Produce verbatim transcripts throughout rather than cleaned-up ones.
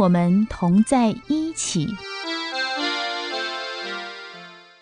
我们同在一起。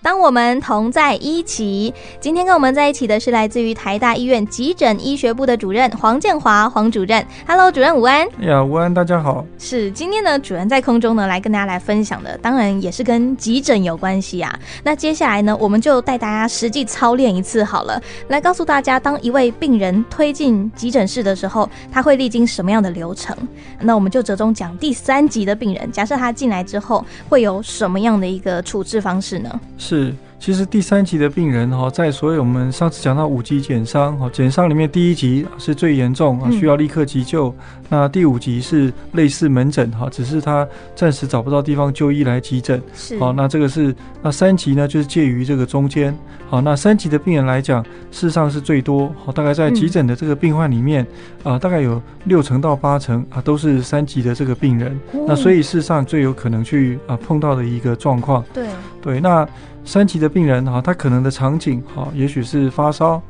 当我们同在一起，今天跟我们在一起的是来自于台大医院急诊医学部的主任黄建华黄主任。 Hello 主任午安。呀午安，大家好。是，今天呢主任在空中呢来跟大家来分享的，当然也是跟急诊有关系啊。那接下来呢我们就带大家实际操练一次好了，来告诉大家当一位病人推进急诊室的时候他会历经什么样的流程。那我们就折中讲第三级的病人，假设他进来之后会有什么样的一个处置方式呢？是，其实第三级的病人在所谓我们上次讲到五级减伤，减伤里面第一级是最严重需要立刻急救、嗯、那第五级是类似门诊，只是他暂时找不到地方就医来急诊，好，那这个是那三级呢就是介于这个中间。好，那三级的病人来讲事实上是最多，大概在急诊的这个病患里面、嗯啊、大概有六成到八成、啊、都是三级的这个病人、哦、那所以事实上最有可能去、啊、碰到的一个状况。对对，那三级的病人他可能的场景也许是发烧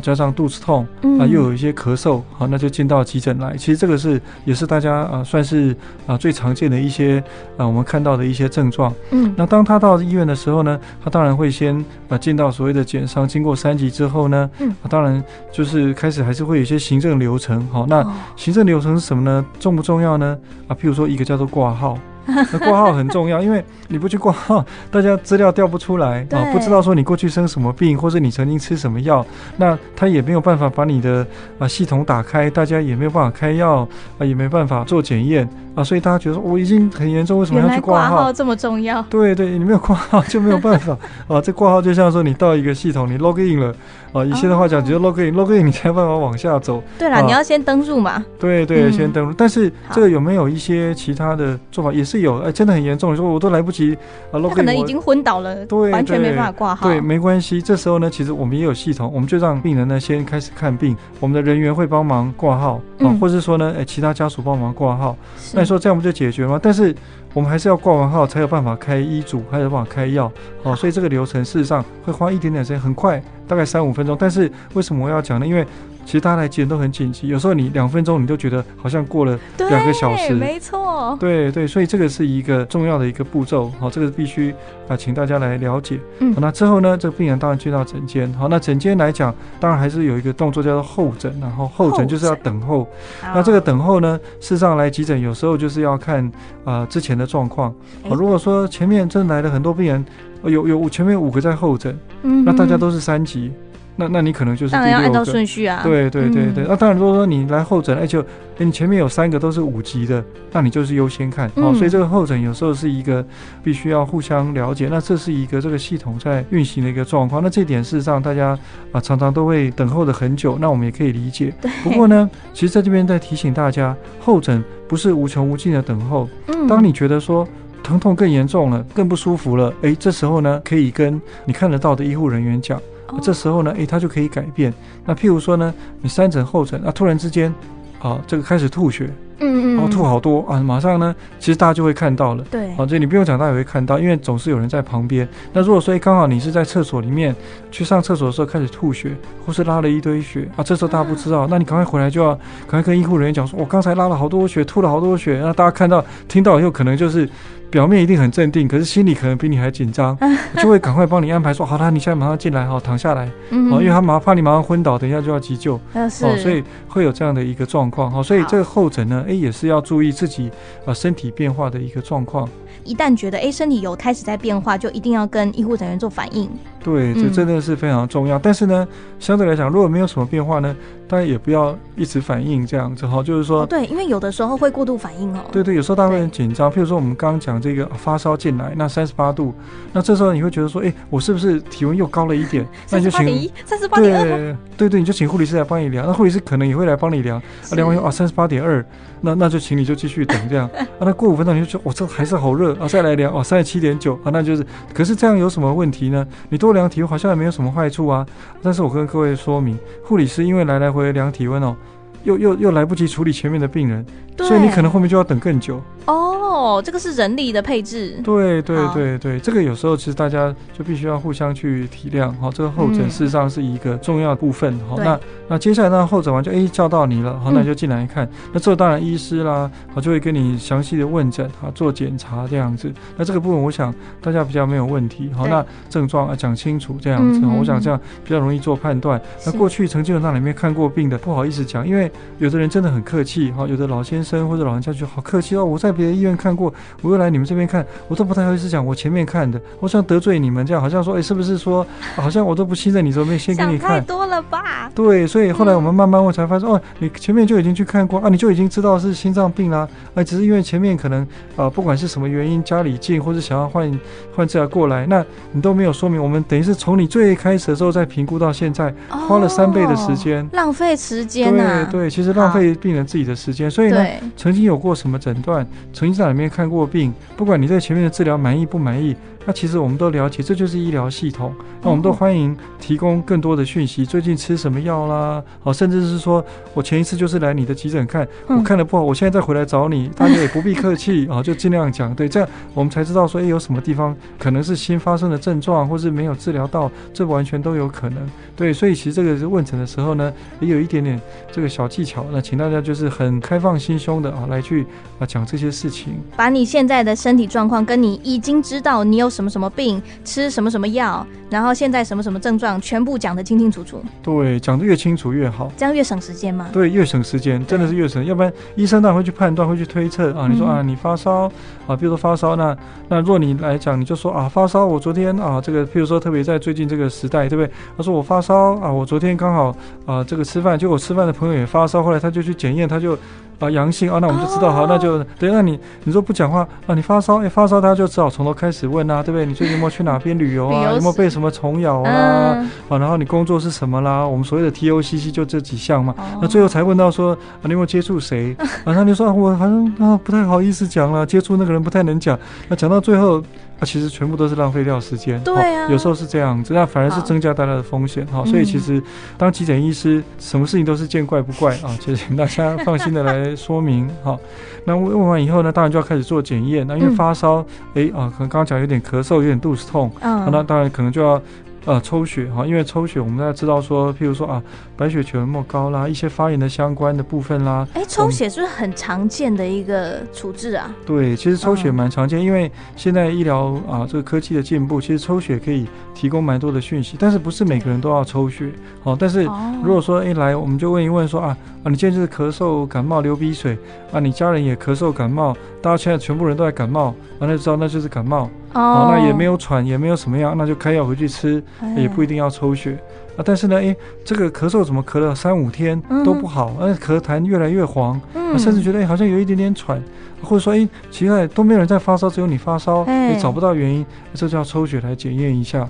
加上肚子痛、嗯、又有一些咳嗽，那就进到急诊来。其实这个是也是大家算是最常见的一些我们看到的一些症状、嗯、那当他到医院的时候呢，他当然会先进到所谓的减伤，经过三级之后呢、嗯、当然就是开始还是会有一些行政流程。那行政流程是什么呢？重不重要呢？譬如说一个叫做挂号，那挂号很重要，因为你不去挂号大家资料调不出来、啊、不知道说你过去生什么病或者你曾经吃什么药，那他也没有办法把你的、啊、系统打开，大家也没有办法开药、啊、也没办法做检验、啊、所以大家觉得说我已经很严重为什么要去挂号？原来挂号这么重要。对对，你没有挂号就没有办法啊。这挂号就像说你到一个系统你 login 了啊，一些的话讲只有 login、oh. login 你才有办法往下走。对啦、啊、你要先登入嘛。对对、嗯、先登入。但是这个有没有一些其他的做法？也是有、哎、真的很严重，你说我都来不及、啊、login， 可能已经昏倒了，对，完全没办法挂号。 对, 对没关系，这时候呢其实我们也有系统，我们就让病人呢先开始看病，我们的人员会帮忙挂号、啊嗯、或是说呢、哎、其他家属帮忙挂号。那你说这样不就解决吗？但是我们还是要挂完号才有办法开医嘱，还有办法开药、啊、所以这个流程事实上会花一点点时间，很快大概三五分钟。但是为什么我要讲呢？因为其实大家来急诊都很紧急，有时候你两分钟你就觉得好像过了两个小时。对，没错。对对，所以这个是一个重要的一个步骤、哦、这个必须、啊、请大家来了解、嗯哦、那之后呢这个病人当然去到诊间、哦、那诊间来讲当然还是有一个动作叫做候诊，然后候诊就是要等候。那这个等候呢事实上来急诊有时候就是要看、呃、之前的状况、哦、如果说前面真的来了很多病人，有有前面五个在候诊、嗯、那大家都是三级，那, 那你可能就是第六个，当然要按照顺序啊。对对对对，那、嗯啊、当然如果说你来候诊、欸、就、欸、你前面有三个都是五级的，那你就是优先看、嗯哦、所以这个候诊有时候是一个必须要互相了解，那这是一个这个系统在运行的一个状况。那这点事实上大家、啊、常常都会等候的很久，那我们也可以理解。不过呢其实在这边在提醒大家，候诊不是无穷无尽的等候、嗯、当你觉得说疼痛更严重了更不舒服了、欸、这时候呢可以跟你看得到的医护人员讲，啊、这时候呢、欸、它就可以改变。那譬如说呢你三诊候诊、啊、突然之间、啊、这个开始吐血，嗯嗯，然后吐好多啊，马上呢其实大家就会看到了。对、啊、所以你不用讲大家也会看到，因为总是有人在旁边。那如果说刚、欸、好你是在厕所里面去上厕所的时候开始吐血或是拉了一堆血啊，这时候大家不知道、啊、那你赶快回来就要赶快跟医护人员讲说我刚才拉了好多血吐了好多血。那大家看到听到以后可能就是表面一定很镇定，可是心里可能比你还紧张，就会赶快帮你安排说好啦你现在马上进来，好，躺下来、嗯哦、因为他怕你马上昏倒等一下就要急救、哦、所以会有这样的一个状况、哦、所以这个候诊呢、欸、也是要注意自己、呃、身体变化的一个状况。一旦觉得、欸、身体有开始在变化就一定要跟医护人员做反应。对，这真的是非常重要、嗯、但是呢相对来讲如果没有什么变化呢当然也不要一直反应这样子、哦、就是说、哦、对，因为有的时候会过度反应哦。对对，有时候大家会很紧张，譬如说我们刚刚讲这个、啊、发烧进来那三十八度，那这时候你会觉得说哎，我是不是体温又高了一点，那你就请 三十八点二 对对，你就请护理师来帮你量，那护理师可能也会来帮你量、啊、量完又啊 三十八点二 那, 那就请你就继续等这样、啊、那过五分钟你就觉得、哦、这还是好热、啊、再来量、哦、三十七点九、啊、那就是可是这样有什么问题呢？你多量体温好像也没有什么坏处啊。但是我跟各位说明，护理师因为来来回回量体温哦又又又来不及处理前面的病人，所以你可能后面就要等更久。哦，这个是人力的配置。对对对对，这个有时候其实大家就必须要互相去体谅。好、哦，这个候诊事实上是一个重要的部分。好、嗯哦，那那接下来呢，候诊完就哎叫到你了，好、哦，那你就进来看。嗯、那这当然医师啦，好、哦、就会跟你详细的问诊，好、啊、做检查这样子。那这个部分我想大家比较没有问题。好、哦，那症状啊讲清楚这样子、嗯哦，我想这样比较容易做判断。那过去曾经有那里面看过病的，不好意思讲，因为有的人真的很客气，有的老先生或者老人家就好客气哦，我在别的医院看过，我又来你们这边看，我都不太好意思讲我前面看的，我想得罪你们，这样好像说哎、欸，是不是说好像我都不信任你，怎么没先给你看，想太多了吧。对，所以后来我们慢慢我才发现、嗯、哦，你前面就已经去看过啊，你就已经知道是心脏病啦、啊呃、只是因为前面可能、呃、不管是什么原因，家里近或是想要换换治疗过来，那你都没有说明，我们等于是从你最开始的时候再评估到现在、哦、花了三倍的时间，浪费时间啊。对对，其实浪费病人自己的时间，所以呢，曾经有过什么诊断，曾经在里面看过病，不管你对前面的治疗满意不满意，那其实我们都了解，这就是医疗系统。那我们都欢迎提供更多的讯息，嗯、最近吃什么药啦，好，甚至是说我前一次就是来你的急诊看，嗯、我看得不好，我现在再回来找你，大家也不必客气啊，就尽量讲，对，这样我们才知道说，哎，有什么地方可能是新发生的症状，或是没有治疗到，这完全都有可能。对，所以其实这个问诊的时候呢，也有一点点这个小技巧，那请大家就是很开放心胸的啊，来去啊讲这些事情，把你现在的身体状况跟你已经知道你有什么什么病，吃什么什么药，然后现在什么什么症状，全部讲得清清楚楚。对，讲得越清楚越好，这样越省时间嘛。对，越省时间，真的是越省。要不然医生当然会去判断，会去推测啊。你说、嗯、啊，你发烧啊，比如说发烧，那那若你来讲，你就说啊，发烧，我昨天啊，这个，譬如说特别在最近这个时代，对不对？他说我发烧啊，我昨天刚好啊，这个吃饭，结果吃饭的朋友也发。发烧，后来他就去检验，他就啊阳性啊，那我们就知道，好，那就对。那你你说不讲话啊，你发烧，哎，发烧，他就只好从头开始问啊，对不对？你最近有没有去哪边旅游啊？有没有被什么虫咬啊？嗯、啊，然后你工作是什么啦？我们所谓的 T O C C 就这几项嘛。哦、那最后才问到说、啊、你有没有接触谁？然后、啊、就说、啊、我好像啊不太好意思讲了，接触那个人不太能讲。那、啊、讲到最后。啊、其实全部都是浪费掉时间，对啊、哦，有时候是这样子，那反而是增加大家的风险，好、哦，所以其实当急诊医师，什么事情都是见怪不怪啊，就请大家放心的来说明，好、哦，那问完以后呢，当然就要开始做检验，那因为发烧，哎、嗯、啊，可能刚刚讲有点咳嗽，有点肚子痛，嗯啊、那当然可能就要。呃，抽血哈，因为抽血我们大家知道说，譬如说啊，白血球有没有高啦，一些发炎的相关的部分啦。哎、欸，抽血是不是很常见的一个处置啊？对，其实抽血蛮常见，嗯、因为现在医疗啊这个科技的进步，其实抽血可以提供蛮多的讯息，但是不是每个人都要抽血。好、哦，但是如果说哎、欸、来，我们就问一问说啊啊，你今天就是咳嗽、感冒、流鼻水啊，你家人也咳嗽、感冒，大家现在全部人都在感冒，啊，那就知道那就是感冒。哦，那也没有喘，也没有什么样，那就开药回去吃。也不一定要抽血啊，但是呢，哎，这个咳嗽怎么咳了三五天都不好，嗯、啊，咳痰越来越黄，嗯啊、甚至觉得哎好像有一点点喘，或者说哎奇怪都没有人在发烧，只有你发烧，也找不到原因，这就要抽血来检验一下。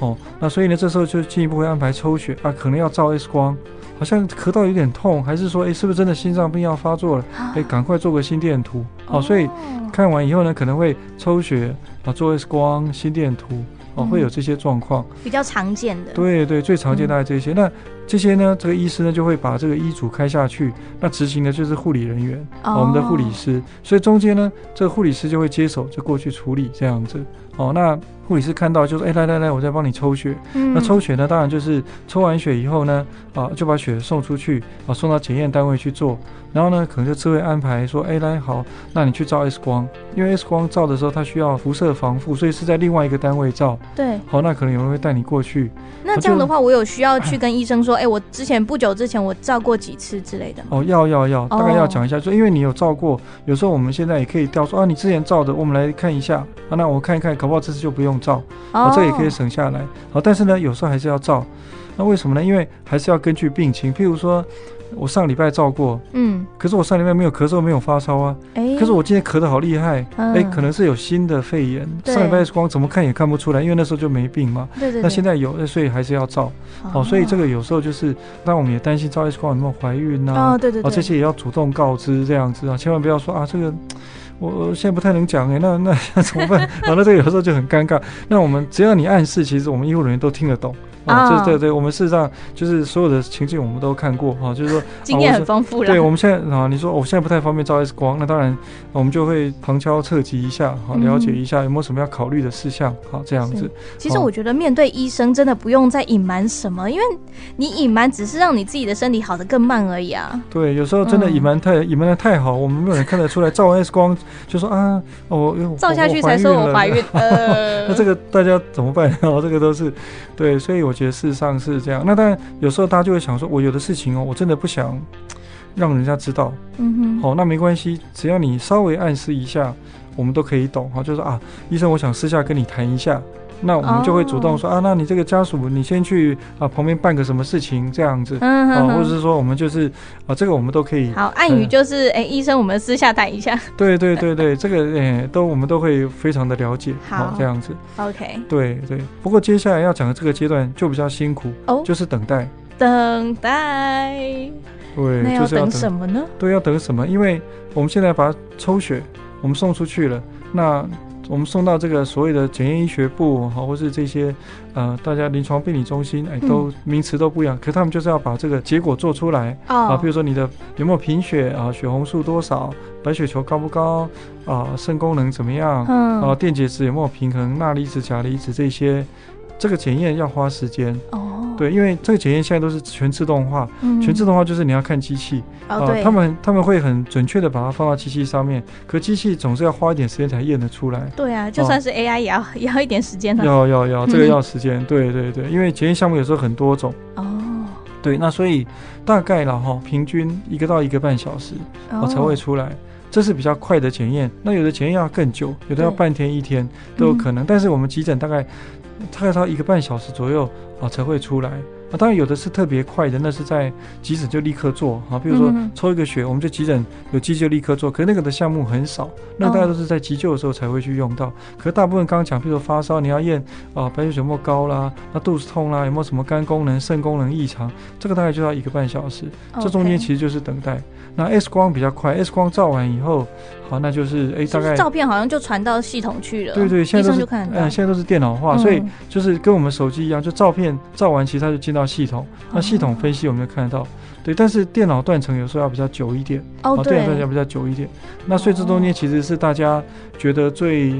哦，那所以呢，这时候就进一步会安排抽血啊，可能要照 X 光。好像咳到有点痛，还是说，哎，是不是真的心脏病要发作了？哎，赶快做个心电图。好、哦，所以看完以后呢，可能会抽血啊，做 X 光、心电图，哦，嗯、会有这些状况，比较常见的。对对，最常见大概这些。嗯、那这些呢，这个医师呢就会把这个医嘱开下去，那执行的就是护理人员，哦哦、我们的护理师。所以中间呢，这个护理师就会接手，就过去处理这样子。哦，那护理师看到就是，哎、欸，来来来，我再帮你抽血。嗯、那抽血呢，当然就是抽完血以后呢，啊，就把血送出去，啊，送到检验单位去做。然后呢，可能就自会安排说，哎、欸，来好，那你去照 X 光，因为 X 光照的时候它需要辐射防护，所以是在另外一个单位照。对。好，那可能有人会带你过去。那这样的话，我有需要去跟医生说，哎、欸，我之前不久之前我照过几次之类的吗？哦，要要要，大概要讲一下，就、哦、因为你有照过，有时候我们现在也可以调说啊，你之前照的，我们来看一下。啊，那我看一看。不过这次就不用照，哦，这也可以省下来。好，但是呢，有时候还是要照。那为什么呢？因为还是要根据病情。譬如说，我上礼拜照过，嗯，可是我上礼拜没有咳嗽，没有发烧啊。欸、可是我今天咳得好厉害，哎、嗯欸，可能是有新的肺炎。上礼拜 X 光怎么看也看不出来，因为那时候就没病嘛。对对对。那现在有，所以还是要照。哦，所以这个有时候就是，那我们也担心照 X 光有没有怀孕啊？哦，对对对。哦，这些也要主动告知这样子啊，千万不要说啊这个。我现在不太能讲哎、欸，那那那怎么办？好，那这个有时候就很尴尬。那我们只要你暗示，其实我们医护人员都听得懂。啊，就是对对，我们事实上就是所有的情境我们都看过啊，就是说经验很丰富了。对，我们现在啊，你说我现在不太方便照 X 光，那当然我们就会旁敲侧击一下，好了解一下有没有什么要考虑的事项，好这样子。其实我觉得面对医生真的不用再隐瞒什么，因为你隐瞒只是让你自己的身体好得更慢而已啊。对，有时候真的隐瞒太隐瞒的太好，我们没有人看得出来。照完 X 光就说啊，我照下去才说我怀孕。呃，那这个大家怎么办？然后这个都是对，所以我觉得事实上是这样。那当然有时候大家就会想说，我有的事情哦，我真的不想让人家知道。嗯哼，好，那没关系，只要你稍微暗示一下，我们都可以懂。好，就是啊，医生，我想私下跟你谈一下。那我们就会主动说、oh. 啊，那你这个家属你先去啊旁边办个什么事情这样子，嗯、啊，或者是说我们就是啊这个我们都可以好暗语就是哎、嗯欸、医生我们私下谈一下，对对对对，这个哎、欸、都我们都会非常的了解，好、啊、这样子 OK 对对，不过接下来要讲的这个阶段就比较辛苦哦， oh. 就是等待等待，对，那要等什么呢？对，要等什么？因为我们现在把它抽血，我们送出去了，那。我们送到这个所谓的检验医学部，或是这些呃，大家临床病理中心，哎，都名词都不一样，可他们就是要把这个结果做出来、哦、啊，比如说你的有没有贫血啊，血红素多少，白血球高不高啊，肾功能怎么样、嗯、啊，电解质有没有平衡，钠离子、钾离子这些，这个检验要花时间哦。对，因为这个检验现在都是全自动化、嗯、全自动化就是你要看机器、哦呃、他们他们会很准确的把它放到机器上面，可机器总是要花一点时间才验得出来。对啊，就算是 A I 也要、哦、也要一点时间了，要要要这个要时间、嗯、对对对，因为检验项目有时候很多种哦。对，那所以大概啦、哦、平均一个到一个半小时、哦、才会出来，这是比较快的检验，那有的检验要更久，有的要半天一天都有可能、嗯、但是我们急诊大概大概到一个半小时左右啊才会出来啊，当然有的是特别快的，那是在急诊就立刻做啊，比如说抽一个血，我们就急诊有急救立刻做，可是那个的项目很少，那大家都是在急救的时候才会去用到。可大部分刚刚讲，比如说发烧，你要验啊白血球有没有高啦，那肚子痛啦，有没有什么肝功能、肾功能异常，这个大概就要一个半小时，这中间其实就是等待。那 X 光比较快 ，X 光照完以后，好，那就是哎、欸、大概照片好像就传到系统去了，对 对, 對，现在都是嗯现在都是电脑化，所以就是跟我们手机一样，就照片照完，其实它就进到系统，那系统分析我们就看得到。对，但是电脑断层有时候要比较久一点，哦，电脑断层要比较久一点。那所以这中间其实是大家觉得最。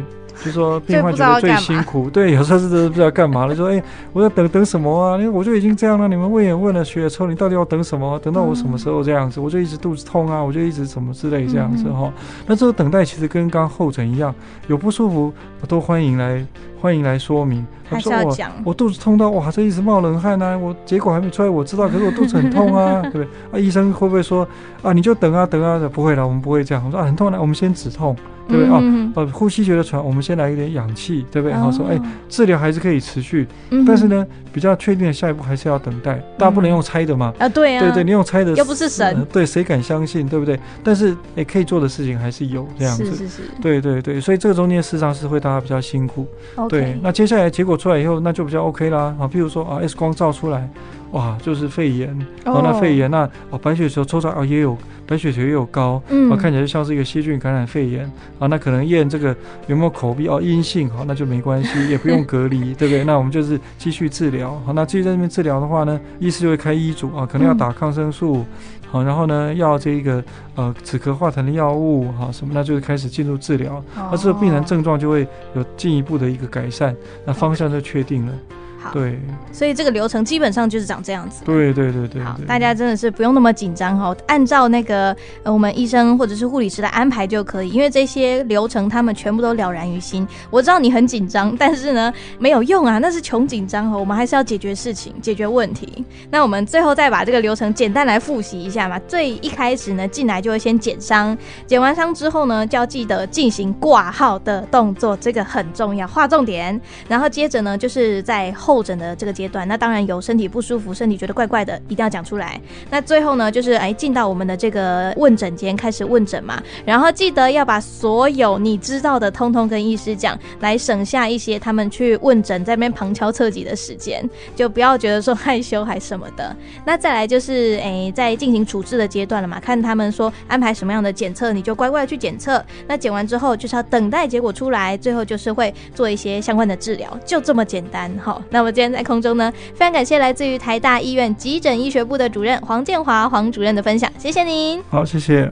就说病患觉得最辛苦，对，有时候是真的不知道干嘛了，就说哎、欸，我在等等什么啊？因为我就已经这样了，你们问也问了，血也抽，你到底要等什么？等到我什么时候这样子？我就一直肚子痛啊，我就一直什么之类这样子哈、嗯哦。那这个等待其实跟刚候诊一样，有不舒服都欢迎来欢迎来说明。还是要讲，我肚子痛到哇，这一直冒冷汗啊，我结果还没出来，我知道，可是我肚子很痛啊，对不对？啊，医生会不会说啊，你就等啊等啊？不会啦，我们不会这样。我说啊，很痛啦，我们先止痛。对不对、嗯、哦，呼吸觉得喘，我们先来一点氧气，对不对？然后、哦、说，哎，治疗还是可以持续，嗯、但是呢，比较确定的下一步还是要等待，嗯、大家不能用猜的嘛。啊，对啊，对对，你用猜的，又不是神、呃，对，谁敢相信，对不对？但是，哎，可以做的事情还是有这样子，是是是，对对对，所以这个中间事实上是会大家比较辛苦。Okay. 对，那接下来结果出来以后，那就比较 OK 啦啊，譬如说啊 ，X 光照出来。哇，就是肺炎，然后、哦哦、那肺炎那、哦、白血球抽查、哦、也有白血球也有高，嗯、啊，看起来就像是一个细菌感染肺炎啊，那可能验这个有没有口鼻哦阴性，好、哦，那就没关系，也不用隔离，对不对？那我们就是继续治疗，好，那继续在那边治疗的话呢，医师就会开医嘱啊，可能要打抗生素，好、嗯啊，然后呢要这个呃止咳化痰的药物，好、啊、什么，那就是开始进入治疗，那这个病人症状就会有进一步的一个改善，那方向就确定了。Okay.对，所以这个流程基本上就是长这样子。对对对 对, 对，好，大家真的是不用那么紧张哦，按照那个、呃、我们医生或者是护理师的安排就可以，因为这些流程他们全部都了然于心。我知道你很紧张，但是呢没有用啊，那是穷紧张哦，我们还是要解决事情，解决问题。那我们最后再把这个流程简单来复习一下嘛。最一开始呢，进来就会先检伤，检完伤之后呢，就要记得进行挂号的动作，这个很重要，划重点。然后接着呢，就是在后候诊的这个阶段，那当然有身体不舒服，身体觉得怪怪的一定要讲出来。那最后呢，就是哎进到我们的这个问诊间开始问诊嘛，然后记得要把所有你知道的通通跟医师讲，来省下一些他们去问诊在那边旁敲侧击的时间，就不要觉得说害羞还什么的。那再来就是哎在进行处置的阶段了嘛，看他们说安排什么样的检测，你就乖乖去检测。那检完之后就是要等待结果出来，最后就是会做一些相关的治疗，就这么简单哈。那那么今天在空中呢，非常感谢来自于台大医院急诊医学部的主任黄建华黄主任的分享，谢谢您。好，谢谢。